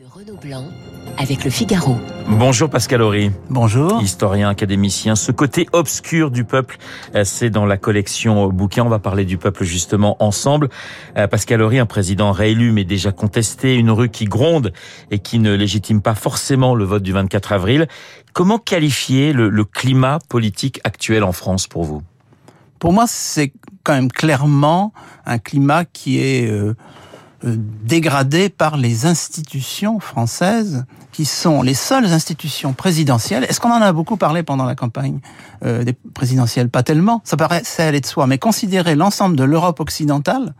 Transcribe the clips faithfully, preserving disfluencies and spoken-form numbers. De Renaud Blanc avec Le Figaro. Bonjour Pascal Ory. Bonjour. Historien, académicien, ce côté obscur du peuple, c'est dans la collection Bouquins. On va parler du peuple justement ensemble. Pascal Ory, un président réélu mais déjà contesté, une rue qui gronde et qui ne légitime pas forcément le vote du vingt-quatre avril. Comment qualifier le, le climat politique actuel en France pour vous ? Pour moi, c'est quand même clairement un climat qui est... Euh... dégradé par les institutions françaises, qui sont les seules institutions présidentielles. Est-ce qu'on en a beaucoup parlé pendant la campagne euh, des présidentielles ? Pas tellement, ça paraissait aller de soi. Mais considérer l'ensemble de l'Europe occidentale,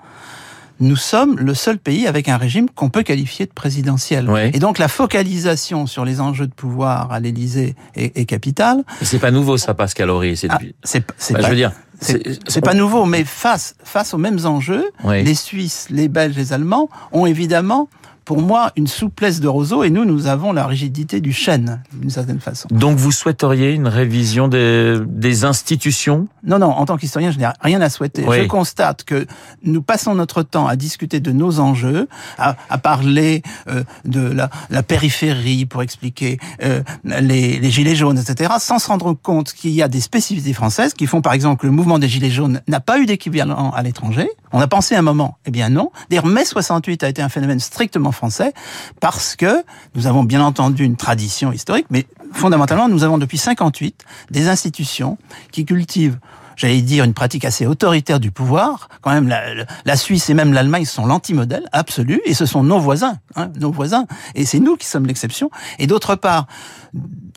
nous sommes le seul pays avec un régime qu'on peut qualifier de présidentiel. Ouais. Et donc la focalisation sur les enjeux de pouvoir à l'Élysée est, est capitale. Et c'est pas nouveau ça, Pascal Ory. C'est, depuis... ah, c'est, c'est bah, pas... Je veux dire... C'est, c'est pas nouveau, mais face face aux mêmes enjeux, oui. Les Suisses, les Belges, les Allemands ont évidemment, pour moi, une souplesse de roseau, et nous, nous avons la rigidité du chêne, d'une certaine façon. Donc vous souhaiteriez une révision des, des institutions ? Non, non, en tant qu'historien, je n'ai rien à souhaiter. Oui. Je constate que nous passons notre temps à discuter de nos enjeux, à, à parler euh, de la, la périphérie pour expliquer euh, les, les gilets jaunes, et cetera, sans se rendre compte qu'il y a des spécificités françaises qui font, par exemple, que le mouvement des gilets jaunes n'a pas eu d'équivalent à l'étranger. On a pensé un moment, eh bien non. D'ailleurs, mai soixante-huit a été un phénomène strictement français, parce que nous avons bien entendu une tradition historique, mais fondamentalement, nous avons depuis cinquante-huit des institutions qui cultivent, j'allais dire, une pratique assez autoritaire du pouvoir. Quand même, la, la Suisse et même l'Allemagne sont l'antimodèle absolu, et ce sont nos voisins, hein, nos voisins, et c'est nous qui sommes l'exception. Et d'autre part,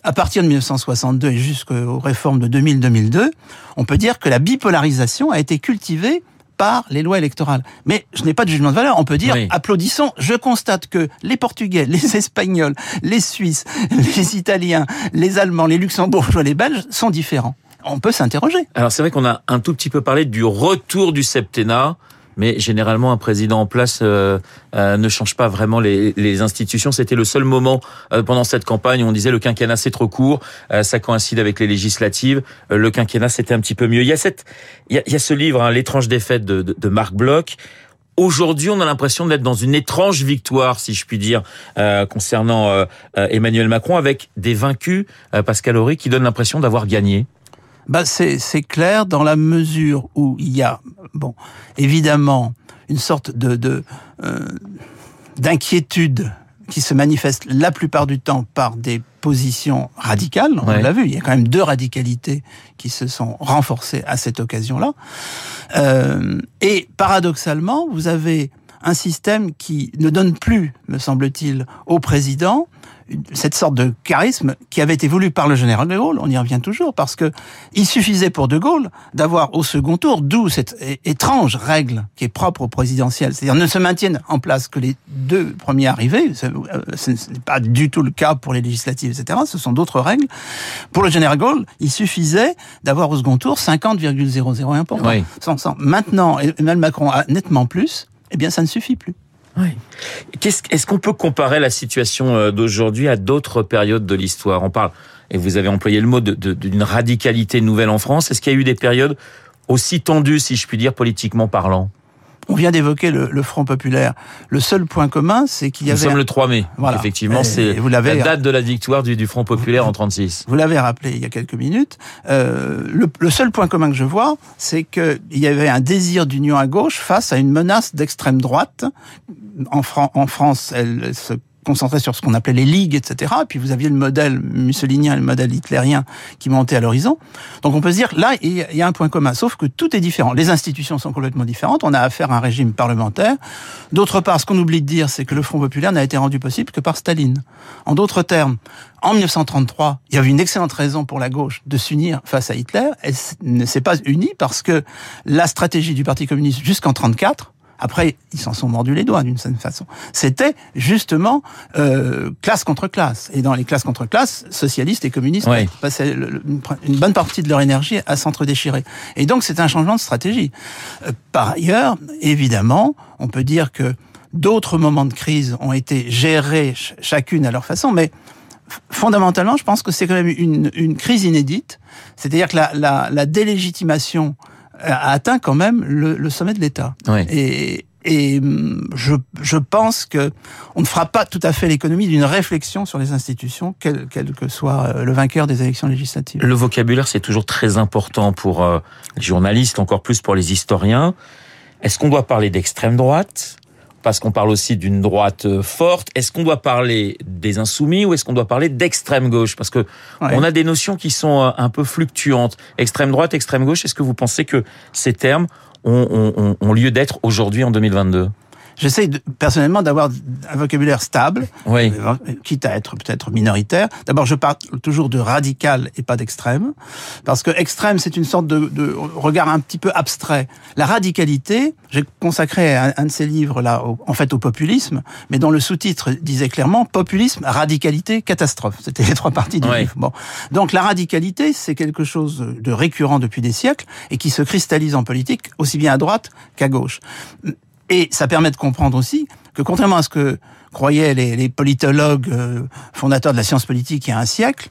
à partir de mille neuf cent soixante-deux et jusqu'aux réformes de deux mille deux mille deux, on peut dire que la bipolarisation a été cultivée par les lois électorales. Mais je n'ai pas de jugement de valeur. On peut dire, oui. Applaudissons, je constate que les Portugais, les Espagnols, les Suisses, les Italiens, les Allemands, les Luxembourgeois, les Belges sont différents. On peut s'interroger. Alors c'est vrai qu'on a un tout petit peu parlé du retour du septennat, mais généralement un président en place euh, euh, ne change pas vraiment les, les institutions. C'était le seul moment euh, pendant cette campagne où on disait le quinquennat c'est trop court, euh, ça coïncide avec les législatives, euh, le quinquennat c'était un petit peu mieux. Il y a cette, il y a, il y a ce livre, hein, L'étrange défaite de, de, de Marc Bloch. Aujourd'hui, on a l'impression d'être dans une étrange victoire, si je puis dire, euh, concernant euh, euh, Emmanuel Macron, avec des vaincus, euh, Pascal Ory, qui donnent l'impression d'avoir gagné. Bah c'est c'est clair dans la mesure où il y a bon évidemment une sorte de de euh, d'inquiétude qui se manifeste la plupart du temps par des positions radicales, on ouais. l'a vu, il y a quand même deux radicalités qui se sont renforcées à cette occasion-là. Euh et paradoxalement, vous avez un système qui ne donne plus, me semble-t-il, au président cette sorte de charisme qui avait été voulu par le général de Gaulle. On y revient toujours, parce que il suffisait pour de Gaulle d'avoir au second tour, d'où cette étrange règle qui est propre au présidentiel, c'est-à-dire ne se maintiennent en place que les deux premiers arrivés. Ce n'est pas du tout le cas pour les législatives, et cetera. Ce sont d'autres règles. Pour le général de Gaulle, il suffisait d'avoir au second tour cinquante virgule zéro zéro un pour cent. Oui. Maintenant, Emmanuel Macron a nettement plus. Eh bien, ça ne suffit plus. Oui. Qu'est-ce, est-ce qu'on peut comparer la situation d'aujourd'hui à d'autres périodes de l'histoire ? On parle, et vous avez employé le mot, de, de, d'une radicalité nouvelle en France. Est-ce qu'il y a eu des périodes aussi tendues, si je puis dire, politiquement parlant ? On vient d'évoquer le, le Front Populaire. Le seul point commun, c'est qu'il y avait... Nous sommes un... le trois mai. Voilà. Effectivement, et c'est vous l'avez... la date de la victoire du, du Front Populaire vous, en trente-six. Vous l'avez rappelé il y a quelques minutes. Euh, le, le seul point commun que je vois, c'est qu'il y avait un désir d'union à gauche face à une menace d'extrême droite. En, Fran- en France, elle se concentrait sur ce qu'on appelait les ligues, et cetera. Et puis vous aviez le modèle mussolinien et le modèle hitlérien qui montaient à l'horizon. Donc on peut se dire, là, il y a un point commun, sauf que tout est différent. Les institutions sont complètement différentes, on a affaire à un régime parlementaire. D'autre part, ce qu'on oublie de dire, c'est que le Front Populaire n'a été rendu possible que par Staline. En d'autres termes, en mille neuf cent trente-trois, il y avait une excellente raison pour la gauche de s'unir face à Hitler. Elle ne s'est pas unie parce que la stratégie du Parti communiste jusqu'en trente-quatre, après, ils s'en sont mordus les doigts d'une certaine façon. C'était justement euh, classe contre classe. Et dans les classes contre classes, socialistes et communistes oui. passaient le, le, une bonne partie de leur énergie à s'entre-déchirer. Et donc, c'est un changement de stratégie. Euh, par ailleurs, évidemment, on peut dire que d'autres moments de crise ont été gérés ch- chacune à leur façon, mais fondamentalement, je pense que c'est quand même une, une crise inédite. C'est-à-dire que la, la, la délégitimation a atteint quand même le, le sommet de l'État. Oui. Et et je, je pense que on ne fera pas tout à fait l'économie d'une réflexion sur les institutions, quel, quel que soit le vainqueur des élections législatives. Le vocabulaire, c'est toujours très important pour euh, les journalistes, encore plus pour les historiens. Est-ce qu'on doit parler d'extrême droite ? Parce qu'on parle aussi d'une droite forte. Est-ce qu'on doit parler des insoumis ou est-ce qu'on doit parler d'extrême gauche ? Parce que ouais. on a des notions qui sont un peu fluctuantes. Extrême droite, extrême gauche, est-ce que vous pensez que ces termes ont, ont, ont lieu d'être aujourd'hui en deux mille vingt-deux ? J'essaie de, personnellement d'avoir un vocabulaire stable, oui. quitte à être peut-être minoritaire. D'abord, je parle toujours de radical et pas d'extrême, parce que extrême, c'est une sorte de, de regard un petit peu abstrait. La radicalité, j'ai consacré un, un de ces livres-là, au, en fait, au populisme, mais dont le sous-titre disait clairement « Populisme, radicalité, catastrophe ». C'était les trois parties du oui. livre. Bon. Donc, la radicalité, c'est quelque chose de récurrent depuis des siècles et qui se cristallise en politique, aussi bien à droite qu'à gauche. Et ça permet de comprendre aussi que, contrairement à ce que croyaient les, les politologues euh, fondateurs de la science politique il y a un siècle,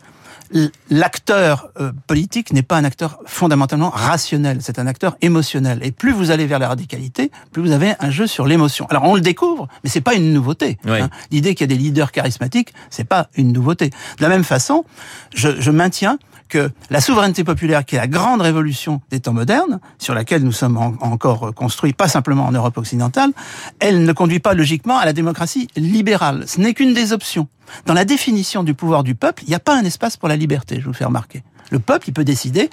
l'acteur euh, politique n'est pas un acteur fondamentalement rationnel, c'est un acteur émotionnel. Et plus vous allez vers la radicalité, plus vous avez un jeu sur l'émotion. Alors on le découvre, mais c'est pas une nouveauté. Oui. Hein. L'idée qu'il y a des leaders charismatiques, c'est pas une nouveauté. De la même façon, je, je maintiens que la souveraineté populaire, qui est la grande révolution des temps modernes, sur laquelle nous sommes en, encore construits, pas simplement en Europe occidentale, elle ne conduit pas logiquement à la démocratie libérale. Ce n'est qu'une des options. Dans la définition du pouvoir du peuple, il n'y a pas un espace pour la liberté, je vous fais remarquer. Le peuple, il peut décider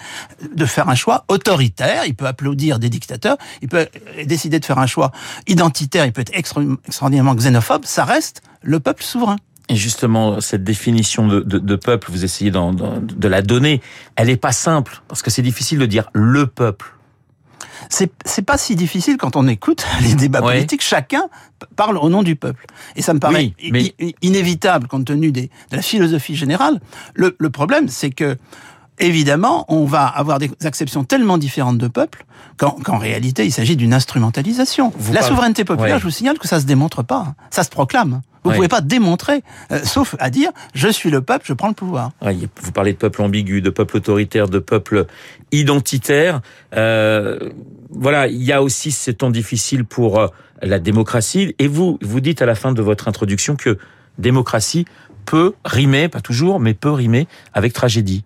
de faire un choix autoritaire, il peut applaudir des dictateurs, il peut décider de faire un choix identitaire, il peut être extra- extraordinairement xénophobe, ça reste le peuple souverain. Et justement, cette définition de, de, de peuple, vous essayez d'en, de, de la donner, elle n'est pas simple, parce que c'est difficile de dire « le peuple ». C'est, c'est pas si difficile quand on écoute les débats ouais. politiques. Chacun parle au nom du peuple. Et ça me paraît oui, mais... i- inévitable compte tenu des, de la philosophie générale. Le, le problème, c'est que, évidemment, on va avoir des acceptions tellement différentes de peuple qu'en, qu'en réalité, il s'agit d'une instrumentalisation. Vous la parlez... souveraineté populaire, ouais. je vous signale que ça se démontre pas. Ça se proclame. Vous ne oui. pouvez pas démontrer, euh, sauf à dire « je suis le peuple, je prends le pouvoir ». Oui, vous parlez de peuple ambigu, de peuple autoritaire, de peuple identitaire. Euh, voilà, il y a aussi ces temps difficiles pour euh, la démocratie. Et vous, vous dites à la fin de votre introduction que démocratie peut rimer, pas toujours, mais peut rimer avec tragédie.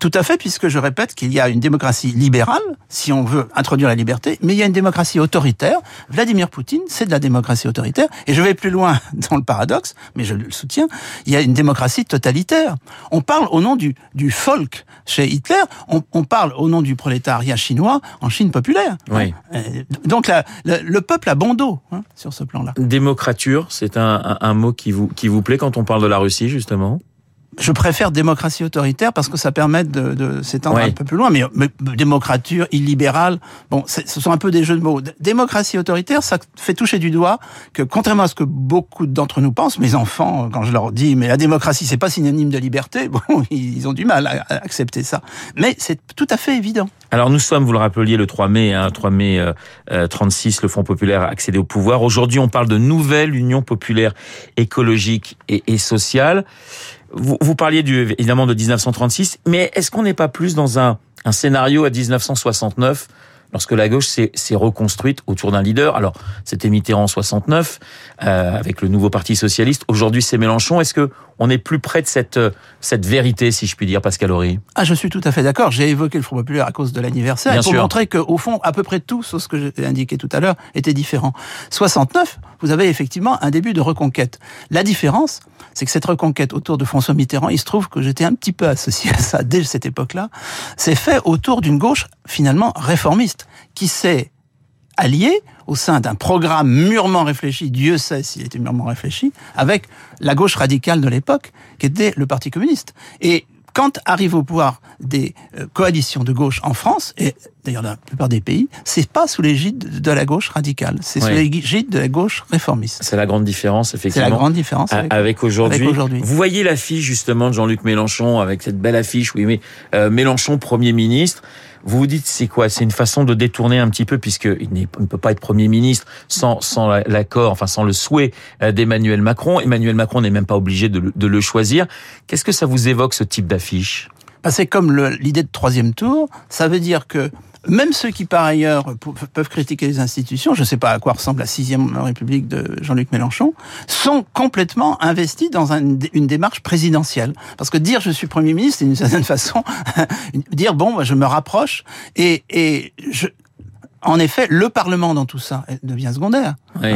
Tout à fait, puisque je répète qu'il y a une démocratie libérale, si on veut introduire la liberté, mais il y a une démocratie autoritaire. Vladimir Poutine, c'est de la démocratie autoritaire. Et je vais plus loin dans le paradoxe, mais je le soutiens, il y a une démocratie totalitaire. On parle au nom du, du folk chez Hitler, on, on parle au nom du prolétariat chinois en Chine populaire. Oui. Donc la, la, le peuple a bon dos hein, sur ce plan-là. Démocrature, c'est un, un, un mot qui vous, qui vous plaît quand on parle de la Russie, justement ? Je préfère démocratie autoritaire parce que ça permet de, de s'étendre oui. un peu plus loin. Mais, mais démocrature, illibérale, bon, c'est, ce sont un peu des jeux de mots. Démocratie autoritaire, ça fait toucher du doigt que, contrairement à ce que beaucoup d'entre nous pensent, mes enfants, quand je leur dis « mais la démocratie, c'est pas synonyme de liberté », bon, ils ont du mal à, à accepter ça. Mais c'est tout à fait évident. Alors nous sommes, vous le rappeliez, le trois mai, hein, trois mai trente-six, le Front Populaire a accédé au pouvoir. Aujourd'hui, on parle de nouvelle union populaire écologique et, et sociale. Vous, vous parliez du, évidemment de dix-neuf cent trente-six, mais est-ce qu'on n'est pas plus dans un, un scénario à dix-neuf cent soixante-neuf, lorsque la gauche s'est, s'est reconstruite autour d'un leader ? Alors, c'était Mitterrand en soixante-neuf, euh, avec le nouveau Parti Socialiste. Aujourd'hui, c'est Mélenchon. Est-ce que on est plus près de cette, cette vérité, si je puis dire, Pascal Ory ? Ah, je suis tout à fait d'accord. J'ai évoqué le Front Populaire à cause de l'anniversaire, pour montrer qu'au fond, à peu près tout, sauf ce que j'ai indiqué tout à l'heure, était différent. soixante-neuf, vous avez effectivement un début de reconquête. La différence, c'est que cette reconquête autour de François Mitterrand, il se trouve que j'étais un petit peu associé à ça dès cette époque-là, s'est fait autour d'une gauche, finalement, réformiste, qui s'est alliée au sein d'un programme mûrement réfléchi, Dieu sait s'il était mûrement réfléchi, avec la gauche radicale de l'époque, qui était le Parti communiste. Et quand arrivent au pouvoir des coalitions de gauche en France, et d'ailleurs dans la plupart des pays, c'est pas sous l'égide de la gauche radicale, c'est oui. sous l'égide de la gauche réformiste. C'est la grande différence, effectivement. C'est la grande différence avec, avec, aujourd'hui. avec aujourd'hui. Vous voyez l'affiche, justement, de Jean-Luc Mélenchon, avec cette belle affiche, oui, mais euh, Mélenchon, Premier ministre. Vous vous dites, c'est quoi ? C'est une façon de détourner un petit peu, puisqu'il ne peut pas être Premier ministre sans, sans l'accord, enfin sans le souhait d'Emmanuel Macron. Emmanuel Macron n'est même pas obligé de le, de le choisir. Qu'est-ce que ça vous évoque, ce type d'affiche ? Ben, c'est comme le, l'idée de troisième tour. Ça veut dire que même ceux qui, par ailleurs, peuvent critiquer les institutions, je ne sais pas à quoi ressemble la sixième République de Jean-Luc Mélenchon, sont complètement investis dans un, une démarche présidentielle. Parce que dire « je suis Premier ministre », c'est d'une certaine façon dire « bon, je me rapproche » et, et je... en effet, le Parlement dans tout ça devient secondaire. Oui.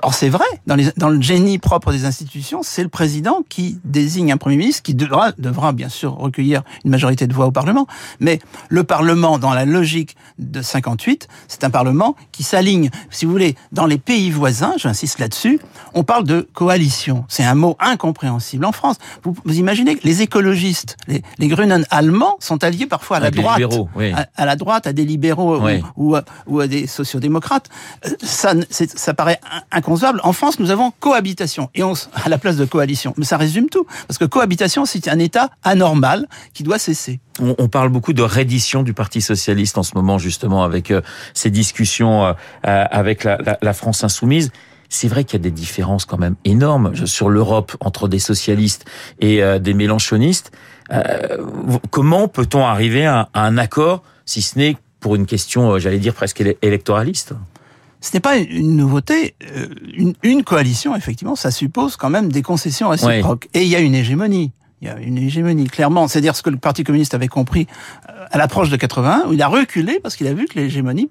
Or, c'est vrai, dans, les, dans le génie propre des institutions, c'est le président qui désigne un Premier ministre, qui devra, devra bien sûr recueillir une majorité de voix au Parlement. Mais le Parlement, dans la logique de cinquante-huit, c'est un Parlement qui s'aligne. Si vous voulez, dans les pays voisins, j'insiste là-dessus, on parle de coalition. C'est un mot incompréhensible en France. Vous, vous imaginez que les écologistes, les, les Grünen allemands, sont alliés parfois à la droite, oui. à, à la droite, à des libéraux oui. ou, ou, à, ou à des sociodémocrates. Ça, c'est, ça paraît incompréhensible. En France, nous avons cohabitation, et on, à la place de coalition. Mais ça résume tout, parce que cohabitation, c'est un état anormal qui doit cesser. On, on parle beaucoup de reddition du Parti Socialiste en ce moment, justement, avec euh, ces discussions euh, avec la, la, la France Insoumise. C'est vrai qu'il y a des différences quand même énormes sur l'Europe entre des socialistes et euh, des mélenchonistes. Euh, comment peut-on arriver à, à un accord, si ce n'est pour une question, j'allais dire, presque électoraliste ? Ce n'est pas une nouveauté. Une, une coalition, effectivement, ça suppose quand même des concessions réciproques. Oui. Et il y a une hégémonie. Il y a une hégémonie, clairement. C'est-à-dire ce que le Parti communiste avait compris à l'approche de quatre-vingt-un, où il a reculé parce qu'il a vu que l'hégémonie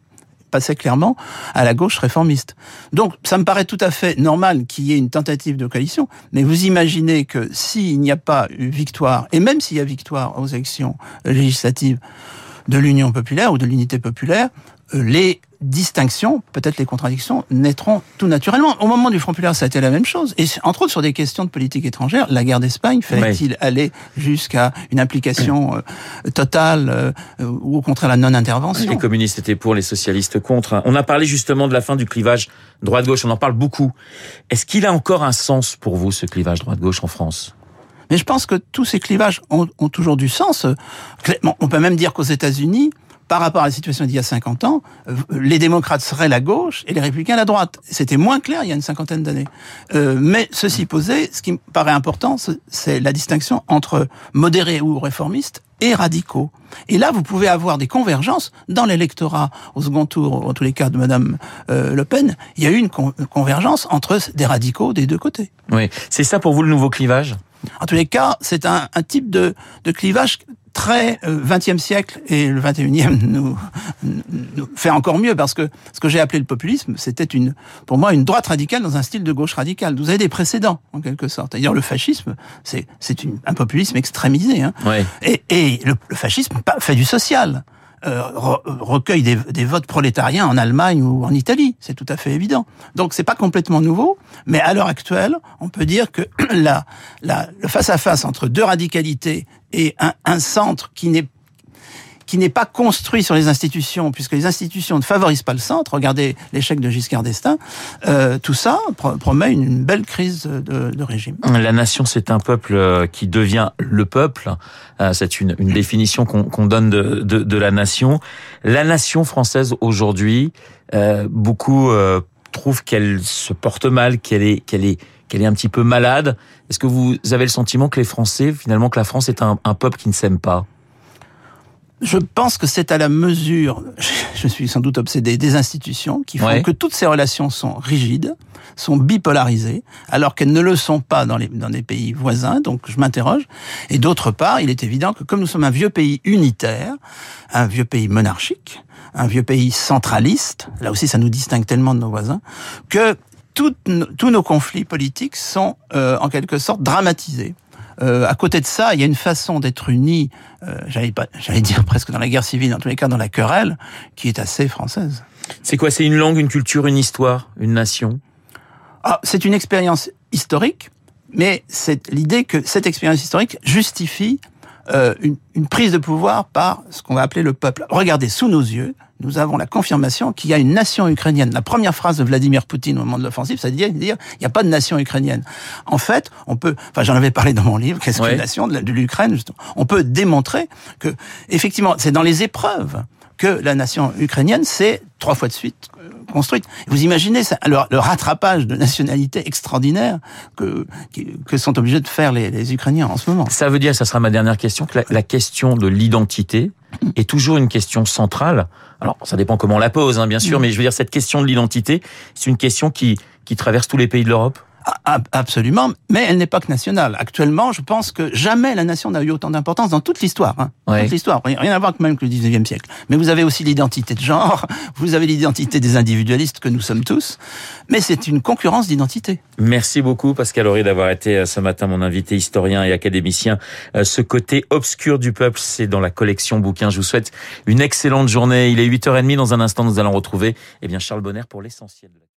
passait clairement à la gauche réformiste. Donc, ça me paraît tout à fait normal qu'il y ait une tentative de coalition, mais vous imaginez que s'il n'y a pas eu victoire, et même s'il y a victoire aux élections législatives de l'Union populaire ou de l'Unité populaire, les distinctions, peut-être les contradictions, naîtront tout naturellement. Au moment du Front populaire, ça a été la même chose. Et entre autres, sur des questions de politique étrangère, la guerre d'Espagne, fallait-il oui. aller jusqu'à une implication euh, totale euh, ou au contraire la non-intervention ? Les communistes étaient pour, les socialistes contre. On a parlé justement de la fin du clivage droite-gauche, on en parle beaucoup. Est-ce qu'il a encore un sens pour vous, ce clivage droite-gauche en France ? Mais je pense que tous ces clivages ont, ont toujours du sens. On peut même dire qu'aux États-Unis, par rapport à la situation d'il y a cinquante ans, les démocrates seraient la gauche et les républicains la droite. C'était moins clair il y a une cinquantaine d'années. Euh, mais ceci posé, ce qui me paraît important, c'est la distinction entre modérés ou réformistes et radicaux. Et là, vous pouvez avoir des convergences dans l'électorat. Au second tour, en tous les cas, de Madame euh, Le Pen, il y a eu une con- convergence entre des radicaux des deux côtés. Oui. C'est ça pour vous le nouveau clivage ? En tous les cas, c'est un, un type de, de clivage très vingtième siècle, et le vingt et unième nous, nous fait encore mieux, parce que ce que j'ai appelé le populisme, c'était une, pour moi, une droite radicale dans un style de gauche radicale. Vous avez des précédents, en quelque sorte. C'est-à-dire le fascisme, c'est, c'est une, un populisme extrémisé. Hein. Oui. Et, et le, le fascisme fait du social. Euh, re- recueille des, des votes prolétariens en Allemagne ou en Italie, c'est tout à fait évident. Donc c'est pas complètement nouveau, mais à l'heure actuelle, on peut dire que la, la, le face-à-face entre deux radicalités et un, un centre qui n'est qui n'est pas construit sur les institutions, puisque les institutions ne favorisent pas le centre. Regardez l'échec de Giscard d'Estaing. Euh, tout ça pro- promet une belle crise de, de régime. La nation, c'est un peuple qui devient le peuple. Euh, c'est une, une définition qu'on, qu'on donne de, de, de la nation. La nation française aujourd'hui, euh, beaucoup euh, trouvent qu'elle se porte mal, qu'elle est, qu'elle est, qu'elle est un petit peu malade. Est-ce que vous avez le sentiment que les Français, finalement, que la France est un, un peuple qui ne s'aime pas ? Je pense que c'est à la mesure, je suis sans doute obsédé, des institutions qui font ouais. que toutes ces relations sont rigides, sont bipolarisées, alors qu'elles ne le sont pas dans les, dans les pays voisins, donc je m'interroge. Et d'autre part, il est évident que comme nous sommes un vieux pays unitaire, un vieux pays monarchique, un vieux pays centraliste, là aussi ça nous distingue tellement de nos voisins, que tout, tous nos conflits politiques sont euh, en quelque sorte dramatisés. Euh, à côté de ça, il y a une façon d'être unis, euh, j'allais pas, j'allais dire presque dans la guerre civile, en tous les cas dans la querelle, qui est assez française. C'est quoi ? C'est une langue, une culture, une histoire, une nation ? Ah, c'est une expérience historique, mais c'est l'idée que cette expérience historique justifie euh, une, une prise de pouvoir par ce qu'on va appeler le peuple. Regardez, sous nos yeux, nous avons la confirmation qu'il y a une nation ukrainienne. La première phrase de Vladimir Poutine au moment de l'offensive, c'est de dire, il n'y a pas de nation ukrainienne. En fait, on peut, enfin, j'en avais parlé dans mon livre, qu'est-ce qu'une nation de l'Ukraine, justement. On peut démontrer que, effectivement, c'est dans les épreuves que la nation ukrainienne s'est trois fois de suite construite. Vous imaginez ça, le, le rattrapage de nationalités extraordinaires que, que sont obligés de faire les, les Ukrainiens en ce moment. Ça veut dire, ça sera ma dernière question, que la, la question de l'identité, est toujours une question centrale. Alors, ça dépend comment on la pose, hein, bien sûr, mais je veux dire, cette question de l'identité, c'est une question qui, qui traverse tous les pays de l'Europe. Absolument, mais elle n'est pas que nationale. Actuellement, je pense que jamais la nation n'a eu autant d'importance dans toute l'histoire. Hein. Ouais. Toute l'histoire, rien à voir que même que le dix-neuvième siècle. Mais vous avez aussi l'identité de genre, vous avez l'identité des individualistes que nous sommes tous, mais c'est une concurrence d'identité. Merci beaucoup Pascal Ory d'avoir été ce matin mon invité, historien et académicien. Ce côté obscur du peuple, c'est dans la collection Bouquins. Je vous souhaite une excellente journée. Il est huit heures trente, dans un instant nous allons retrouver eh bien Charles Bonner pour l'essentiel.